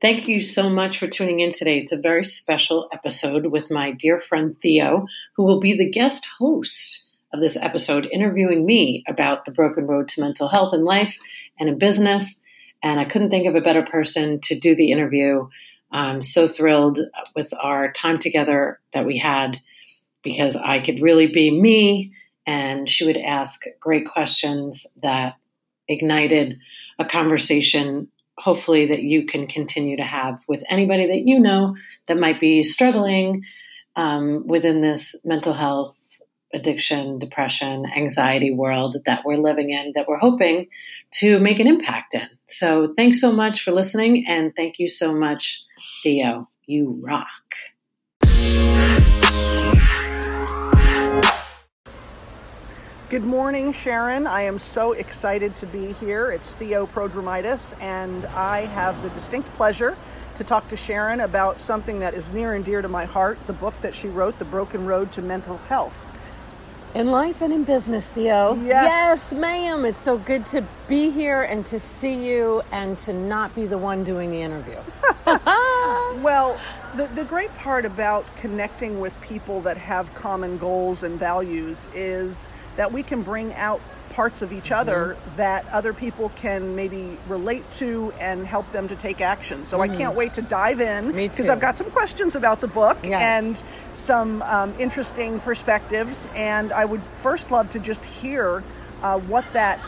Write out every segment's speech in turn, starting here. Thank you so much for tuning in today. It's a very special episode with my dear friend Theo, who will be the guest host of this episode, interviewing me about the broken road to mental health in life and in business. And I couldn't think of a better person to do the interview. I'm so thrilled with our time together that we had, because I could really be me, and she would ask great questions that ignited a conversation, hopefully, that you can continue to have with anybody that you know that might be struggling within this mental health, addiction, depression, anxiety world that we're living in, that we're hoping to make an impact in. So thanks so much for listening, and thank you so much, Theo. You rock. Good morning, Sharon. I am so excited to be here. It's Theo Prodromitis, and I have the distinct pleasure to talk to Sharon about something that is near and dear to my heart, the book that she wrote, The Broken Road to Mental Health. In life and in business, Theo. Yes, ma'am. It's so good to be here and to see you and to not be the one doing the interview. Well, the great part about connecting with people that have common goals and values is that we can bring out parts of each other that other people can maybe relate to and help them to take action. So I can't wait to dive in, because I've got some questions about the book and some interesting perspectives. And I would first love to just hear what that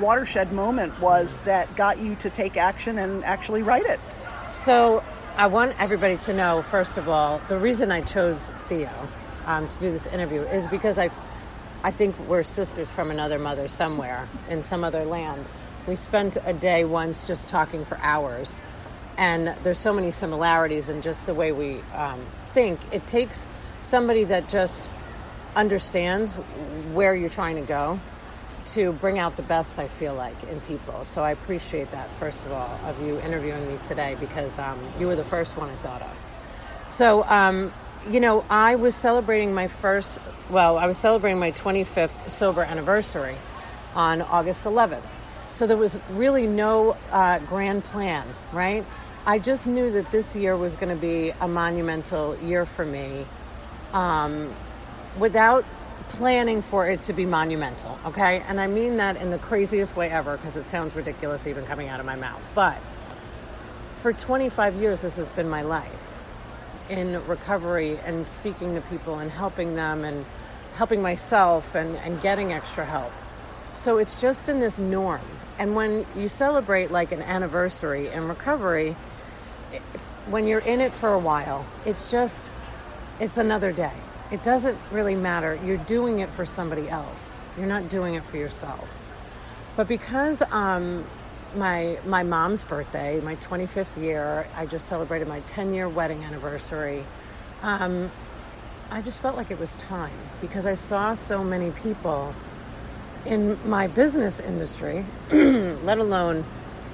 watershed moment was that got you to take action and actually write it. So I want everybody to know, first of all, the reason I chose Theo to do this interview is because I think we're sisters from another mother somewhere in some other land. We spent a day once just talking for hours, and there's so many similarities in just the way we think. It takes somebody that just understands where you're trying to go to bring out the best, I feel like, in people. So I appreciate that, first of all, of you interviewing me today, because you were the first one I thought of. So, I was celebrating my 25th sober anniversary on August 11th. So there was really no grand plan, right? I just knew that this year was going to be a monumental year for me without planning for it to be monumental, okay? And I mean that in the craziest way ever, because it sounds ridiculous even coming out of my mouth. But for 25 years, this has been my life. In recovery and speaking to people and helping them and helping myself and getting extra help. So it's just been this norm. And when you celebrate like an anniversary in recovery, when you're in it for a while, it's another day. It doesn't really matter. You're doing it for somebody else. You're not doing it for yourself. But because my mom's birthday, my 25th year, I just celebrated my 10-year wedding anniversary. I just felt like it was time, because I saw so many people in my business industry, let alone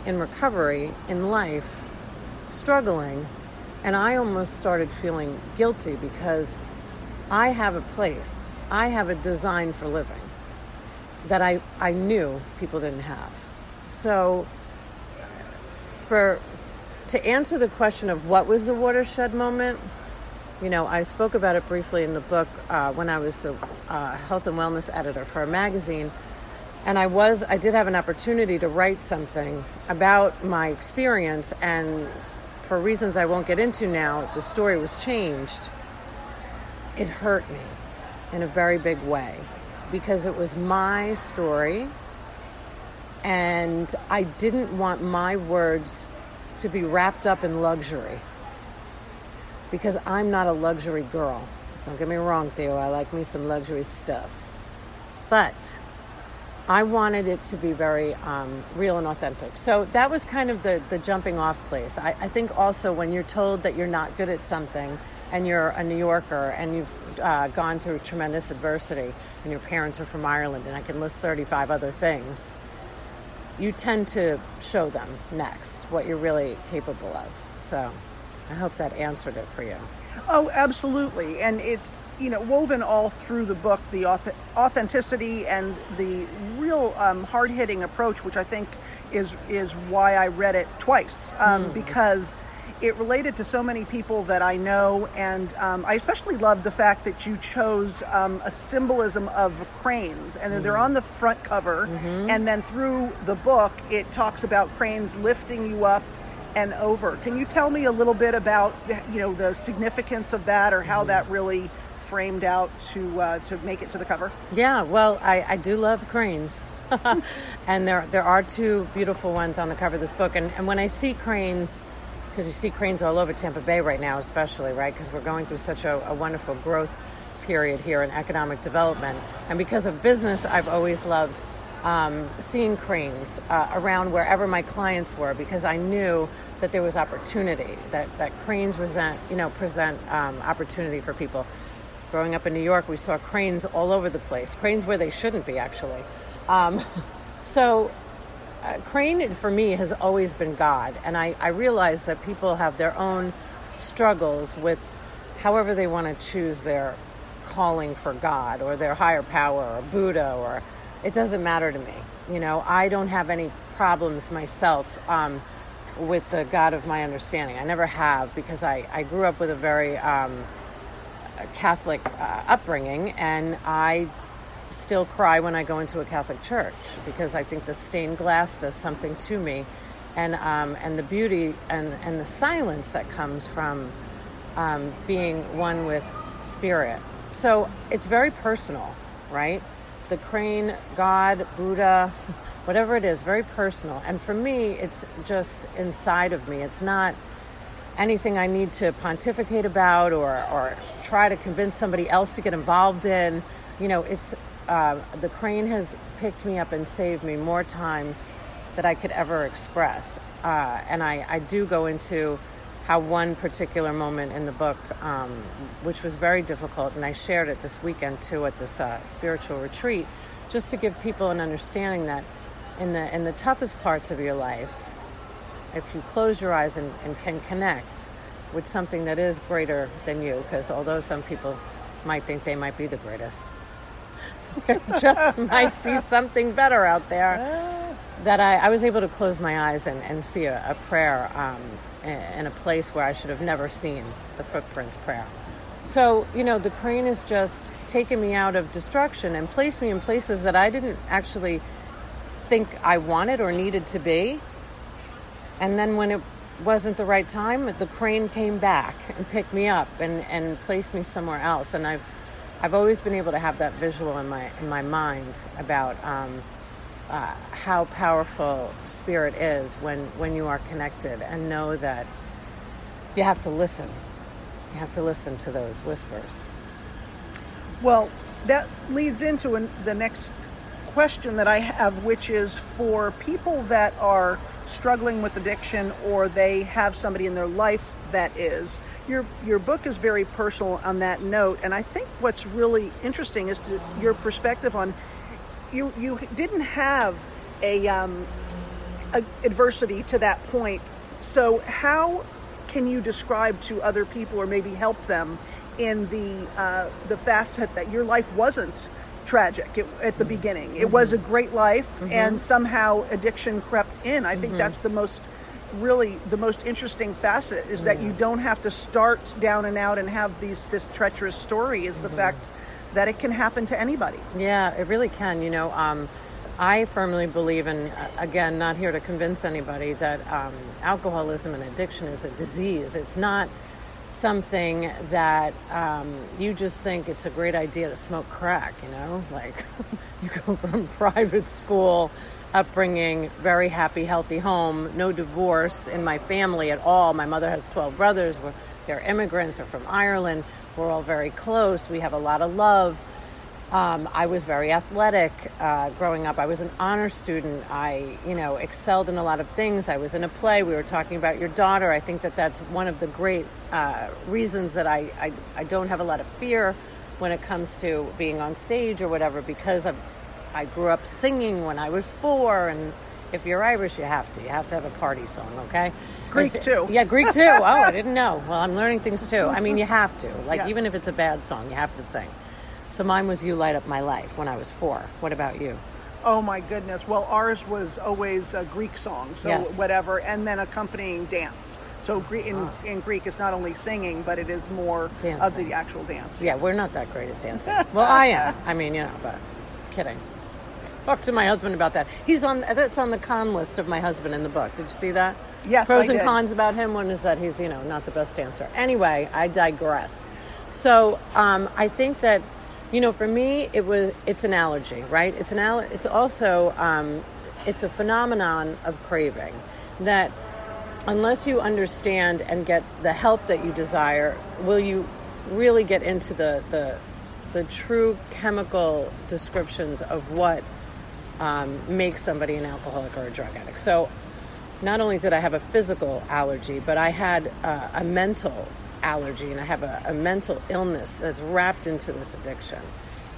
in recovery, in life, struggling. And I almost started feeling guilty, because I have a place. I have a design for living that I knew people didn't have. So to answer the question of what was the watershed moment, I spoke about it briefly in the book when I was the health and wellness editor for a magazine. And I did have an opportunity to write something about my experience. And for reasons I won't get into now, the story was changed. It hurt me in a very big way, because it was my story. And I didn't want my words to be wrapped up in luxury, because I'm not a luxury girl. Don't get me wrong, Theo. I like me some luxury stuff. But I wanted it to be very real and authentic. So that was kind of the jumping off place. I think also when you're told that you're not good at something and you're a New Yorker and you've gone through tremendous adversity and your parents are from Ireland, and I can list 35 other things, you tend to show them next what you're really capable of. So I hope that answered it for you. Oh, absolutely. And it's, you know, woven all through the book, the authenticity and the real hard-hitting approach, which I think is why I read it twice, because it related to so many people that I know. And I especially loved the fact that you chose a symbolism of cranes, and they're on the front cover. Mm-hmm. And then through the book, it talks about cranes lifting you up and over. Can you tell me a little bit about, you know, the significance of that, or how that really framed out to make it to the cover? Yeah, well, I do love cranes. And there are two beautiful ones on the cover of this book. And when I see cranes, because you see cranes all over Tampa Bay right now, especially, right? Because we're going through such a wonderful growth period here in economic development. And because of business, I've always loved seeing cranes around wherever my clients were, because I knew that there was opportunity, that cranes present opportunity for people. Growing up in New York, we saw cranes all over the place, cranes where they shouldn't be, actually. Crane, for me, has always been God. And I realize that people have their own struggles with however they want to choose their calling for God, or their higher power, or Buddha, or it doesn't matter to me. You know, I don't have any problems myself with the God of my understanding. I never have, because I grew up with a very Catholic upbringing, and I still cry when I go into a Catholic church, because I think the stained glass does something to me, and the beauty and the silence that comes from being one with spirit. So it's very personal, right? The crane, God, Buddha, whatever it is, very personal. And for me, it's just inside of me. It's not anything I need to pontificate about or try to convince somebody else to get involved in. You know, it's the crane has picked me up and saved me more times than I could ever express. And I do go into how one particular moment in the book, which was very difficult, and I shared it this weekend too at this spiritual retreat, just to give people an understanding that in the toughest parts of your life, if you close your eyes and can connect with something that is greater than you, because although some people might think they might be the greatest, there just might be something better out there, that I was able to close my eyes and see a prayer in a place where I should have never seen the footprints prayer. So, you know, the crane has just taken me out of destruction and placed me in places that I didn't actually think I wanted or needed to be. And then when it wasn't the right time, the crane came back and picked me up and placed me somewhere else. And I've always been able to have that visual in my mind about how powerful spirit is when you are connected, and know that you have to listen. You have to listen to those whispers. Well, that leads into the next question that I have, which is for people that are struggling with addiction, or they have somebody in their life that is. Your book is very personal on that note, and I think what's really interesting is your perspective on you didn't have a adversity to that point. So how can you describe to other people, or maybe help them in the facet that your life wasn't tragic at the beginning? It was a great life, and somehow addiction crept in. I think that's the most interesting facet, is that you don't have to start down and out and have this treacherous story, is the fact that it can happen to anybody. Yeah, it really can. You know, I firmly believe, and again, not here to convince anybody, that alcoholism and addiction is a disease. It's not something that you just think it's a great idea to smoke crack, you know? Like, you go from private school, upbringing, very happy, healthy home, no divorce in my family at all. My mother has 12 brothers. They're immigrants. They're from Ireland. We're all very close. We have a lot of love. I was very athletic growing up. I was an honor student. I, you know, excelled in a lot of things. I was in a play. We were talking about your daughter. I think that that's one of the great reasons that I don't have a lot of fear when it comes to being on stage or whatever, because I grew up singing when I was 4, and If you're Irish, you have to have a party song, okay? Greek too. Yeah, Greek too. Oh, I didn't know. Well, I'm learning things too. I mean, you have to. Like, yes. Even if it's a bad song, you have to sing. So mine was You Light Up My Life when I was 4. What about you? Oh, my goodness. Well, ours was always a Greek song, so yes. Whatever, and then accompanying dance. So in Greek, it's not only singing, but it is more dancing. Of the actual dance. Yeah, we're not that great at dancing. Well, I am. I mean, you know, but kidding. Talk to my husband about that. That's on the con list of my husband in the book. Did you see that? Yes, pros and cons about him. One is that he's, you know, not the best dancer. Anyway, I digress. So I think that, you know, for me, it's an allergy, right? It's also it's a phenomenon of craving that unless you understand and get the help that you desire, will you really get into the true chemical descriptions of what makes somebody an alcoholic or a drug addict. So not only did I have a physical allergy, but I had a mental allergy, and I have a mental illness that's wrapped into this addiction.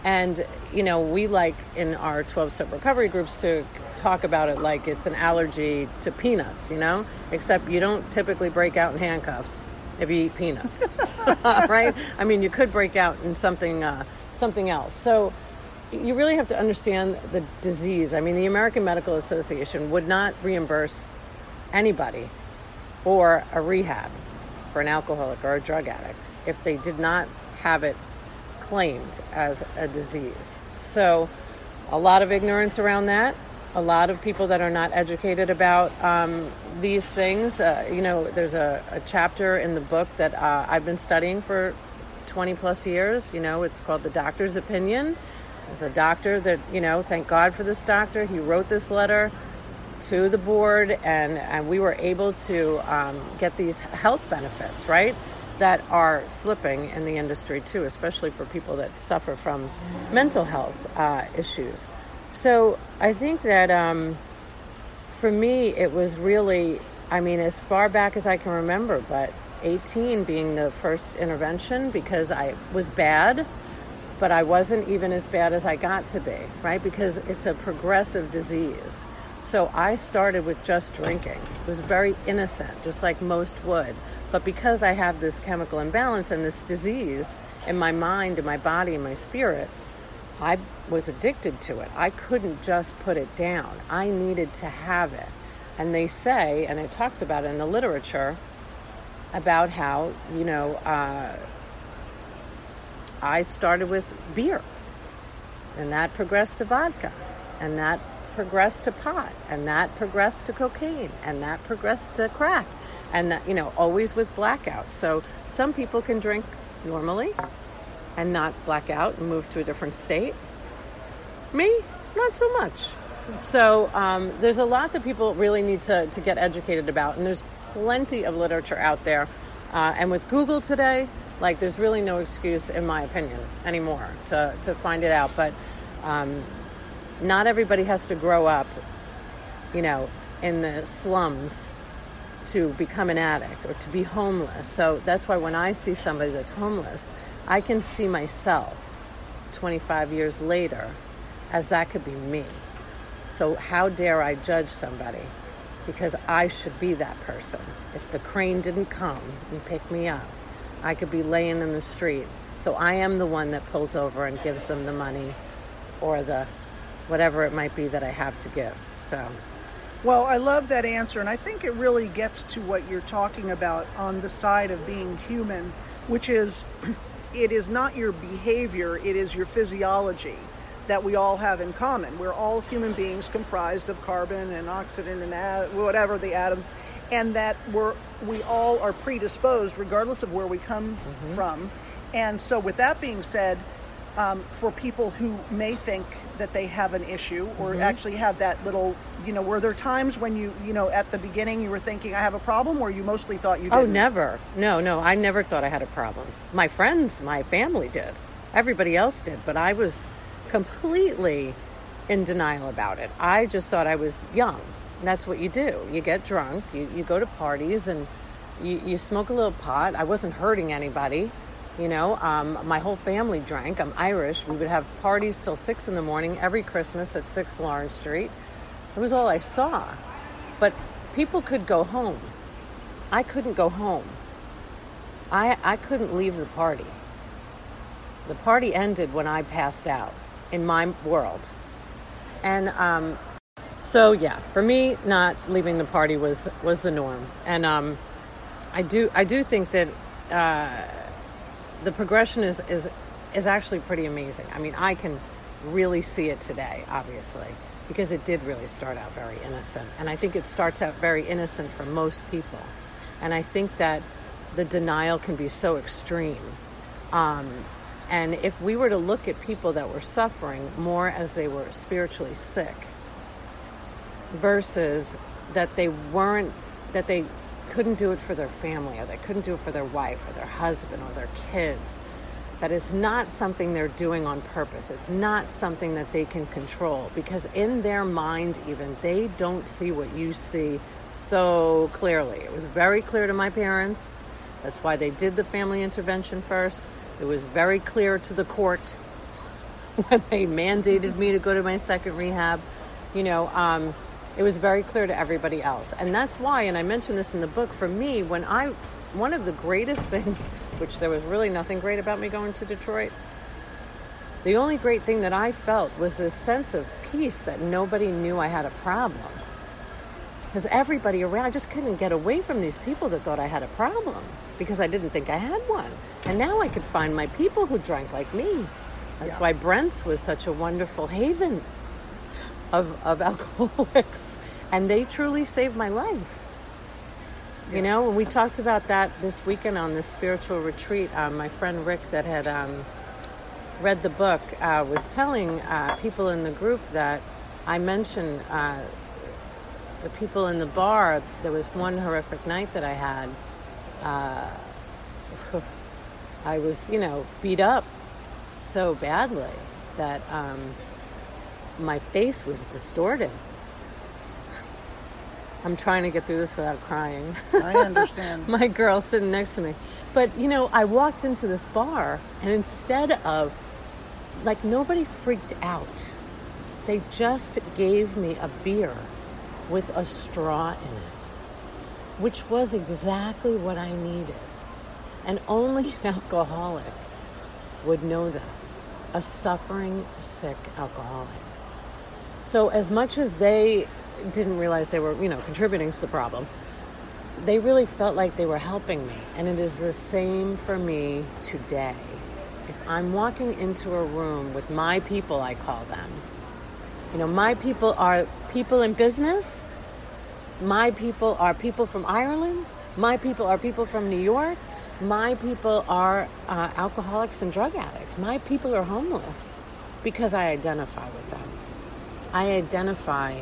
And, you know, we like in our 12-step recovery groups to talk about it like it's an allergy to peanuts, you know, except you don't typically break out in handcuffs if you eat peanuts, right? I mean, you could break out in something else. So you really have to understand the disease. I mean, the American Medical Association would not reimburse anybody for a rehab for an alcoholic or a drug addict if they did not have it claimed as a disease. So a lot of ignorance around that. A lot of people that are not educated about these things. You know, there's a chapter in the book that I've been studying for 20 plus years. You know, it's called The Doctor's Opinion. There's a doctor that, you know, thank God for this doctor. He wrote this letter to the board, and we were able to get these health benefits, right, that are slipping in the industry too, especially for people that suffer from mental health issues. So I think that for me, it was really, I mean, as far back as I can remember, but 18 being the first intervention, because I was bad, but I wasn't even as bad as I got to be, right? Because it's a progressive disease. So I started with just drinking. It was very innocent, just like most would. But because I have this chemical imbalance and this disease in my mind, in my body, in my spirit, I was addicted to it. I couldn't just put it down. I needed to have it. And they say, and it talks about it in the literature, about how, you know, I started with beer, and that progressed to vodka, and that progressed to pot, and that progressed to cocaine, and that progressed to crack, and that, you know, always with blackouts. So some people can drink normally and not black out and move to a different state. Me, not so much. So there's a lot that people really need to get educated about, and there's plenty of literature out there. And with Google today, like, there's really no excuse, in my opinion, anymore to find it out. But not everybody has to grow up, you know, in the slums to become an addict or to be homeless. So that's why when I see somebody that's homeless, I can see myself 25 years later as that could be me. So how dare I judge somebody, because I should be that person. If the crane didn't come and pick me up, I could be laying in the street. So I am the one that pulls over and gives them the money or the whatever it might be that I have to give. So, well, I love that answer. And I think it really gets to what you're talking about on the side of being human, which is, it is not your behavior, it is your physiology that we all have in common. We're all human beings comprised of carbon and oxygen and whatever the atoms, and that we all are predisposed regardless of where we come from. And so with that being said, for people who may think that they have an issue or actually have that little, you know, were there times when you know, at the beginning you were thinking I have a problem, or you mostly thought you didn't? Oh, never. No, I never thought I had a problem. My friends, my family did. Everybody else did, but I was completely in denial about it. I just thought I was young. And that's what you do. You get drunk, you go to parties, and you smoke a little pot. I wasn't hurting anybody. You know, my whole family drank. I'm Irish. We would have parties till 6 in the morning every Christmas at 6 Lawrence Street. It was all I saw. But people could go home. I couldn't go home. I couldn't leave the party. The party ended when I passed out in my world. And so, yeah, for me, not leaving the party was the norm. And I do think that the progression is actually pretty amazing. I mean, I can really see it today, obviously, because it did really start out very innocent. And I think it starts out very innocent for most people. And I think that the denial can be so extreme. And if we were to look at people that were suffering more as they were spiritually sick versus that they weren't, that they couldn't do it for their family or they couldn't do it for their wife or their husband or their kids, that it's not something they're doing on purpose. It's not something that they can control because in their mind even, they don't see what you see so clearly. It was very clear to my parents. That's why they did the family intervention first. It was very clear to the court when they mandated me to go to my second rehab. You know, it was very clear to everybody else. And that's why, and I mentioned this in the book, for me, when one of the greatest things, which there was really nothing great about me going to Detroit, the only great thing that I felt was this sense of peace that nobody knew I had a problem. Because everybody around, I just couldn't get away from these people that thought I had a problem because I didn't think I had one. And now I could find my people who drank like me. That's why Brent's was such a wonderful haven of alcoholics. And they truly saved my life. Yeah. You know, and we talked about that this weekend on this spiritual retreat. My friend Rick that had read the book was telling people in the group that I mentioned the people in the bar. There was one horrific night that I had. I was, you know, beat up so badly that my face was distorted. I'm trying to get through this without crying. I understand. My girl sitting next to me. But, you know, I walked into this bar, and instead of, like, nobody freaked out. They just gave me a beer with a straw in it, which was exactly what I needed. And only an alcoholic would know that. A suffering, sick alcoholic. So as much as they didn't realize they were, you know, contributing to the problem, they really felt like they were helping me. And it is the same for me today. If I'm walking into a room with my people, I call them. You know, my people are people in business. My people are people from Ireland. My people are people from New York. My people are alcoholics and drug addicts. My people are homeless because I identify with them. I identify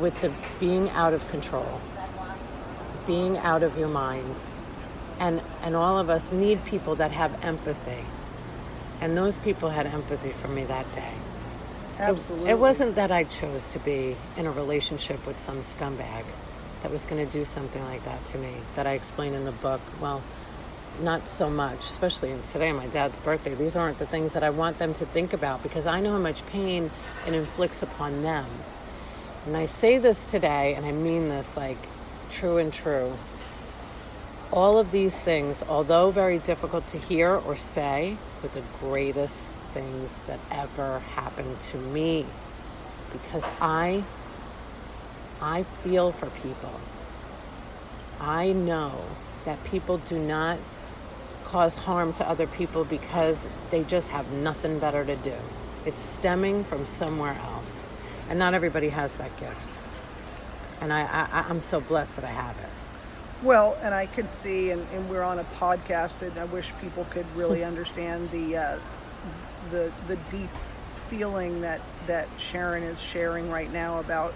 with the being out of control, being out of your mind. And all of us need people that have empathy. And those people had empathy for me that day. Absolutely. It wasn't that I chose to be in a relationship with some scumbag that was going to do something like that to me, that I explained in the book. Well, not so much, especially today, my dad's birthday. These aren't the things that I want them to think about because I know how much pain it inflicts upon them. And I say this today, and I mean this like true and true. All of these things, although very difficult to hear or say, were the greatest things that ever happened to me because I feel for people. I know that people do not cause harm to other people because they just have nothing better to do. It's stemming from somewhere else. And not everybody has that gift. And I'm so blessed that I have it. Well, and I could see, and we're on a podcast, and I wish people could really understand the deep feeling that Sharon is sharing right now about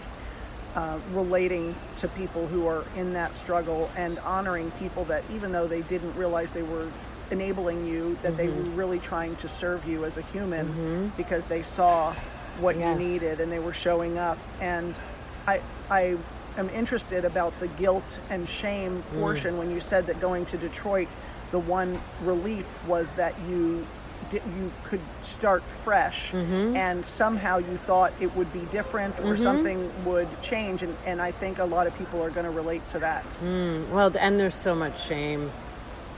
relating to people who are in that struggle and honoring people that even though they didn't realize they were enabling you, that they were really trying to serve you as a human because they saw what you needed and they were showing up. And I am interested about the guilt and shame portion when you said that going to Detroit, the one relief was that you you could start fresh, mm-hmm. and somehow you thought it would be different or mm-hmm. something would change. And I think a lot of people are going to relate to that. Well, and there's so much shame.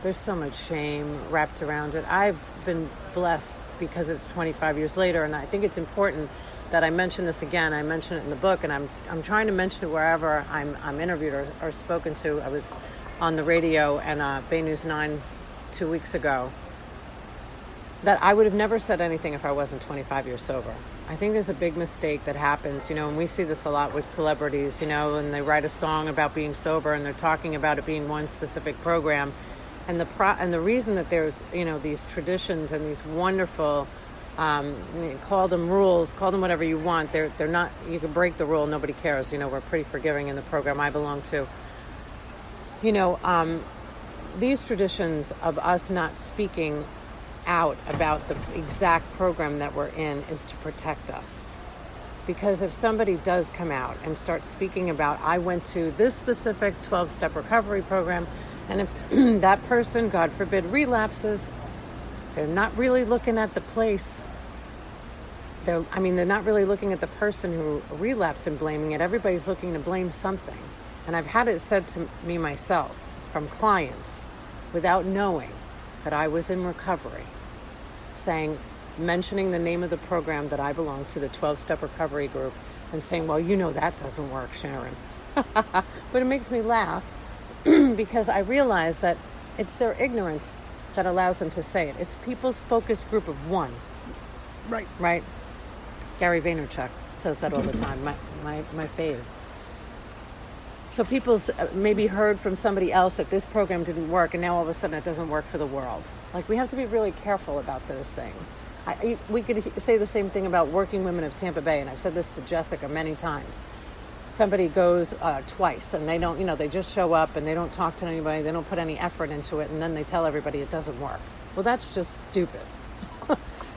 There's so much shame wrapped around it. I've been blessed because it's 25 years later, and I think it's important that I mention this again. I mention it in the book, and I'm trying to mention it wherever I'm interviewed or spoken to. I was on the radio and Bay News 9 2 weeks ago, that I would have never said anything if I wasn't 25 years sober. I think there's a big mistake that happens, you know, and we see this a lot with celebrities, you know, and they write a song about being sober and they're talking about it being one specific program. And the reason that there's, you know, these traditions and these wonderful, call them rules, call them whatever you want. They're not, you can break the rule, nobody cares. You know, we're pretty forgiving in the program I belong to. You know, these traditions of us not speaking out about the exact program that we're in is to protect us. Because if somebody does come out and start speaking about, I went to this specific 12-step recovery program, and if that person, God forbid, relapses, they're not really looking at the place. They're not really looking at the person who relapsed and blaming it. Everybody's looking to blame something. And I've had it said to me myself from clients without knowing that I was in recovery, mentioning the name of the program that I belong to, the 12-step recovery group, and saying, well, you know, that doesn't work, Sharon. But it makes me laugh because I realize that it's their ignorance that allows them to say it. It's people's focus group of one. Right. Right? Gary Vaynerchuk says that all the time, my fave. So people's maybe heard from somebody else that this program didn't work, and now all of a sudden it doesn't work for the world. Like, we have to be really careful about those things. We could say the same thing about Working Women of Tampa Bay, and I've said this to Jessica many times. Somebody goes twice, and they don't, you know, they just show up, and they don't talk to anybody, they don't put any effort into it, and then they tell everybody it doesn't work. Well, that's just stupid.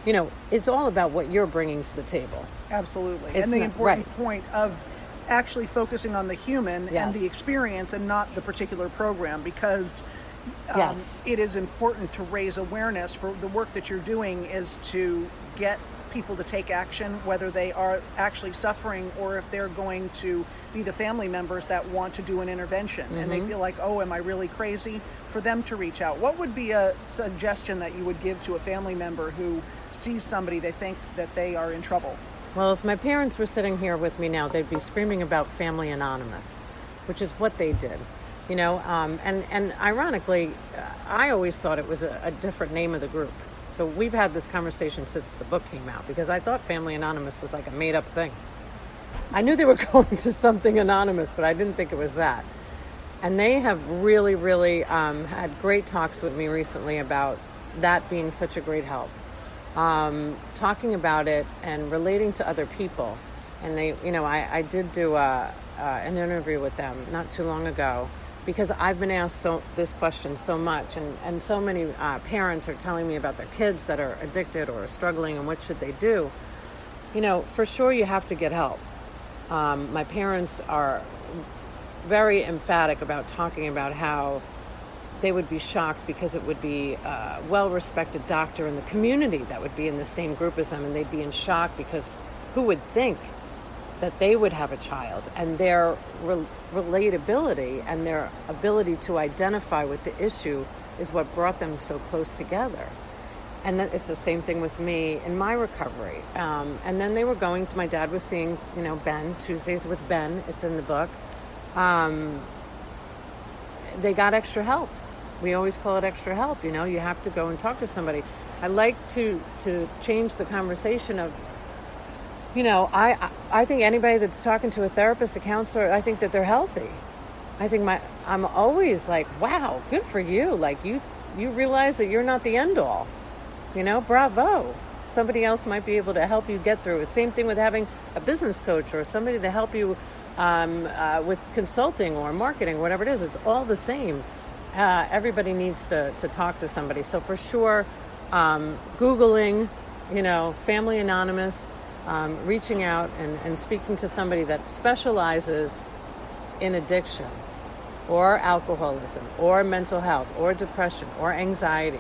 You know, it's all about what you're bringing to the table. Absolutely. It's and the important right. point of actually focusing on the human yes. and the experience and not the particular program, because yes. it is important to raise awareness for the work that you're doing is to get people to take action, whether they are actually suffering or if they're going to be the family members that want to do an intervention mm-hmm. and they feel like, oh, am I really crazy? For them to reach out. What would be a suggestion that you would give to a family member who sees somebody they think that they are in trouble? Well, if my parents were sitting here with me now, they'd be screaming about Family Anonymous, which is what they did, you know. And ironically, I always thought it was a different name of the group. So we've had this conversation since the book came out, because I thought Family Anonymous was like a made-up thing. I knew they were going to something anonymous, but I didn't think it was that. And they have really, really had great talks with me recently about that being such a great help. Talking about it and relating to other people. And they, you know, I did do an interview with them not too long ago, because I've been asked this question so much, and so many parents are telling me about their kids that are addicted or are struggling and what should they do. You know, for sure you have to get help. My parents are very emphatic about talking about how they would be shocked, because it would be a well-respected doctor in the community that would be in the same group as them, and they'd be in shock because who would think that they would have a child? And their relatability and their ability to identify with the issue is what brought them so close together. And that it's the same thing with me in my recovery. And then they were going, my dad was seeing, you know, Ben, Tuesdays with Ben, it's in the book. They got extra help. We always call it extra help. You know, you have to go and talk to somebody. I like to change the conversation of, you know, I think anybody that's talking to a therapist, a counselor, I think that they're healthy. I think I'm always like, wow, good for you. Like you realize that you're not the end all, you know, bravo. Somebody else might be able to help you get through it. Same thing with having a business coach or somebody to help you with consulting or marketing, whatever it is. It's all the same. Everybody needs to talk to somebody. So for sure, Googling, you know, Family Anonymous, reaching out and speaking to somebody that specializes in addiction or alcoholism or mental health or depression or anxiety.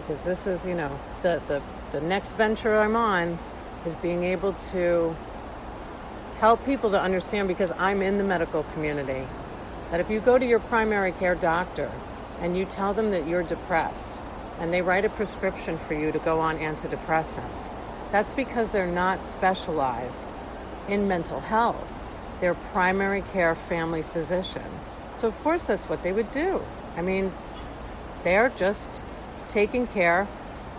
because this is, you know, the next venture I'm on is being able to help people to understand, because I'm in the medical community, that if you go to your primary care doctor and you tell them that you're depressed and they write a prescription for you to go on antidepressants, that's because they're not specialized in mental health. They're primary care family physician. So of course that's what they would do. I mean, they're just taking care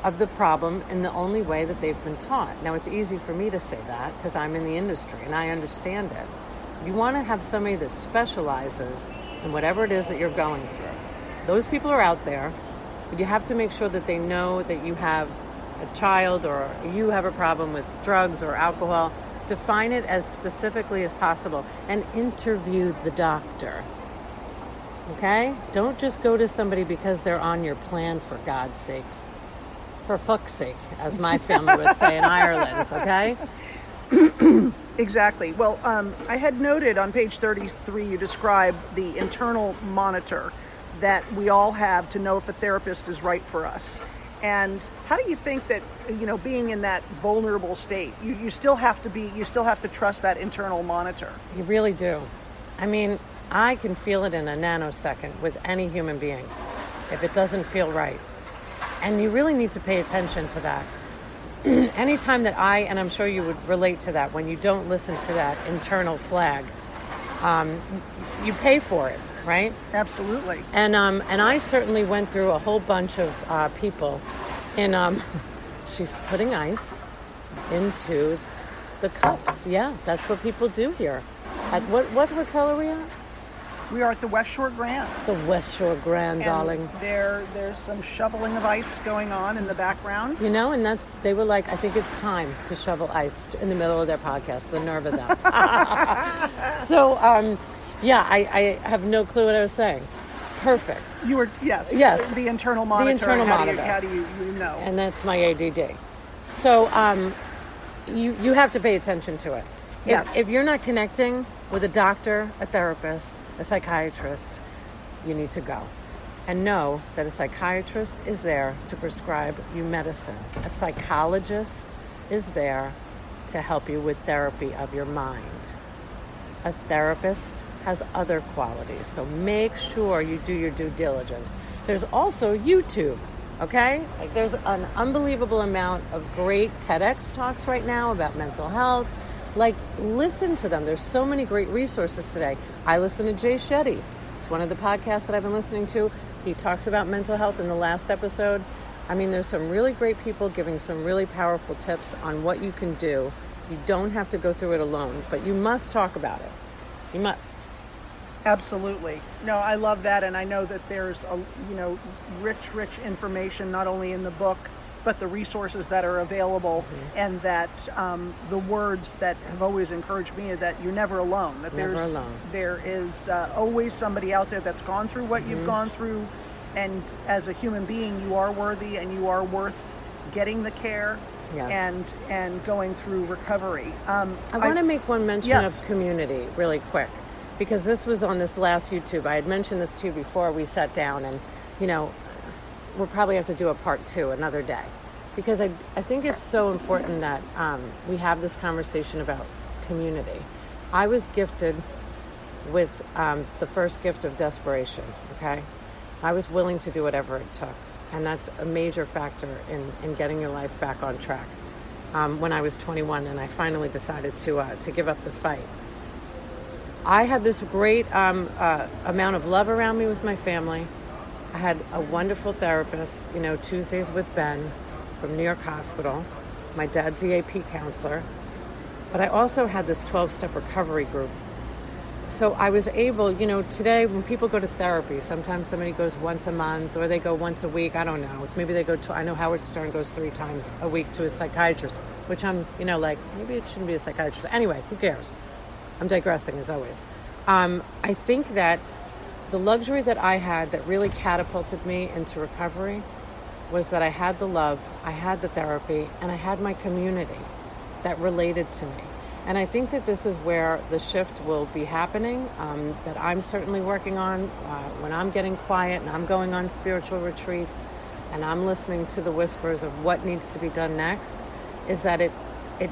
of the problem in the only way that they've been taught. Now, it's easy for me to say that because I'm in the industry and I understand it. You want to have somebody that specializes in whatever it is that you're going through. Those people are out there, but you have to make sure that they know that you have a child or you have a problem with drugs or alcohol. Define it as specifically as possible and interview the doctor. Okay? Don't just go to somebody because they're on your plan, for God's sakes. For fuck's sake, as my family would say in Ireland, okay? Exactly. Well, I had noted on page 33, you described the internal monitor that we all have to know if a therapist is right for us. And how do you think that, you know, being in that vulnerable state, you still have to trust that internal monitor? You really do. I mean, I can feel it in a nanosecond with any human being if it doesn't feel right. And you really need to pay attention to that. Anytime that and I'm sure you would relate to that, when you don't listen to that internal flag, you pay for it, right? Absolutely. And I certainly went through a whole bunch of people in, she's putting ice into the cups. Yeah, that's what people do here. At what hotel are we at? We are at the West Shore Grand. The West Shore Grand, and darling. There's some shoveling of ice going on in the background. You know, and they were like, I think it's time to shovel ice in the middle of their podcast. The nerve of them. So, yeah, I have no clue what I was saying. Perfect. You were, yes. The internal monitor. The internal monitor. How do you know? And that's my ADD. So, you have to pay attention to it. Yes. If you're not connecting with a doctor, a therapist, a psychiatrist, you need to go. And know that a psychiatrist is there to prescribe you medicine. A psychologist is there to help you with therapy of your mind. A therapist has other qualities. So make sure you do your due diligence. There's also YouTube, okay? Like, there's an unbelievable amount of great TEDx talks right now about mental health. Like, listen to them. There's so many great resources today. I listen to Jay Shetty. It's one of the podcasts that I've been listening to. He talks about mental health in the last episode. I mean, there's some really great people giving some really powerful tips on what you can do. You don't have to go through it alone, but you must talk about it. You must. Absolutely. No, I love that. And I know that there's rich information, not only in the book, but the resources that are available, mm-hmm. and that the words that have always encouraged me are that you're never alone. There is always somebody out there that's gone through what mm-hmm. you've gone through, and as a human being, you are worthy and you are worth getting the care, yes. and going through recovery. I want to make one mention yes. of community really quick, because this was on this last YouTube. I had mentioned this to you before we sat down, and we'll probably have to do a part two another day, because I think it's so important that we have this conversation about community. I was gifted with the first gift of desperation, okay? I was willing to do whatever it took, and that's a major factor in getting your life back on track. When I was 21 and I finally decided to give up the fight, I had this great amount of love around me with my family. I had a wonderful therapist, Tuesdays with Ben from New York Hospital, my dad's EAP counselor, but I also had this 12-step recovery group. So I was able, today when people go to therapy, sometimes somebody goes once a month or they go once a week. I don't know. Maybe they go I know Howard Stern goes 3 times a week to his psychiatrist, which I'm, maybe it shouldn't be a psychiatrist. Anyway, who cares? I'm digressing as always. I think that the luxury that I had that really catapulted me into recovery was that I had the love, I had the therapy, and I had my community that related to me. And I think that this is where the shift will be happening, that I'm certainly working on when I'm getting quiet and I'm going on spiritual retreats. and I'm listening to the whispers of what needs to be done next, is that it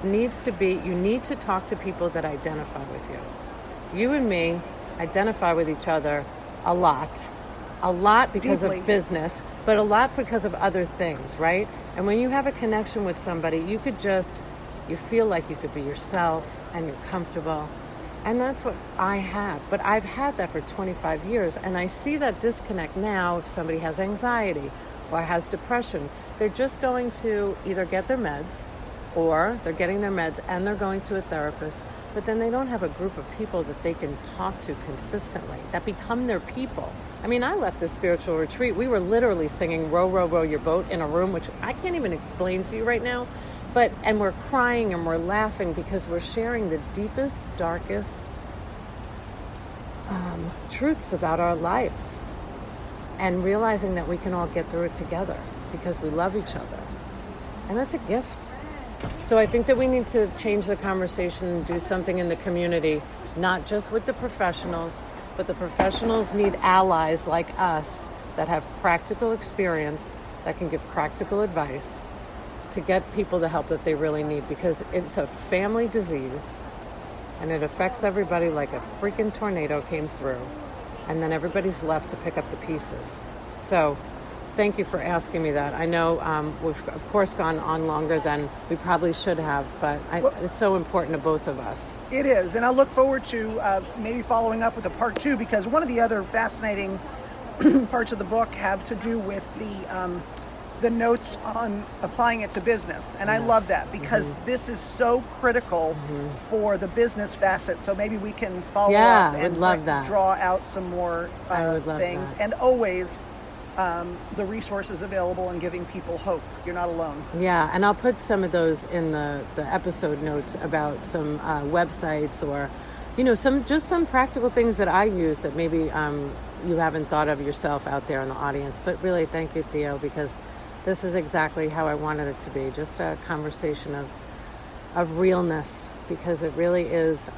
needs to be, you need to talk to people that identify with you. You and me identify with each other a lot because deeply. Of business, but a lot because of other things, right? And when you have a connection with somebody, you feel like you could be yourself and you're comfortable. And that's what I have. But I've had that for 25 years. And I see that disconnect now if somebody has anxiety or has depression. They're just going to either get their meds, or they're getting their meds and they're going to a therapist. But then they don't have a group of people that they can talk to consistently, that become their people. I mean, I left this spiritual retreat. We were literally singing Row, Row, Row Your Boat in a room, which I can't even explain to you right now. And we're crying and we're laughing because we're sharing the deepest, darkest truths about our lives, and realizing that we can all get through it together because we love each other. And that's a gift. So I think that we need to change the conversation and do something in the community, not just with the professionals, but the professionals need allies like us that have practical experience, that can give practical advice, to get people the help that they really need, because it's a family disease and it affects everybody like a freaking tornado came through, and then everybody's left to pick up the pieces. So thank you for asking me that. I know we've of course gone on longer than we probably should have, but it's so important to both of us. It is, and I look forward to maybe following up with a part two, because one of the other fascinating parts of the book have to do with the notes on applying it to business. And yes. I love that, because this is so critical for the business facet. So maybe we can follow up and draw out some more things. That. And always the resources available and giving people hope. You're not alone. Yeah, and I'll put some of those in the episode notes about some websites or, some practical things that I use that maybe you haven't thought of yourself out there in the audience. But really, thank you, Theo, because this is exactly how I wanted it to be, just a conversation of realness, because it really is,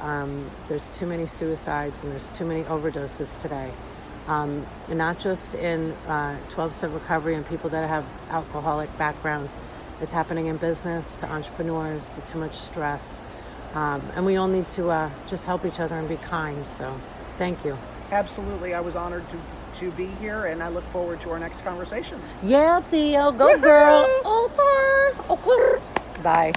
there's too many suicides and there's too many overdoses today. And not just in 12-step recovery and people that have alcoholic backgrounds. It's happening in business, to entrepreneurs, to too much stress. And we all need to just help each other and be kind. So thank you. Absolutely. I was honored to be here, and I look forward to our next conversation. Yeah, Theo. Go, girl. Bye.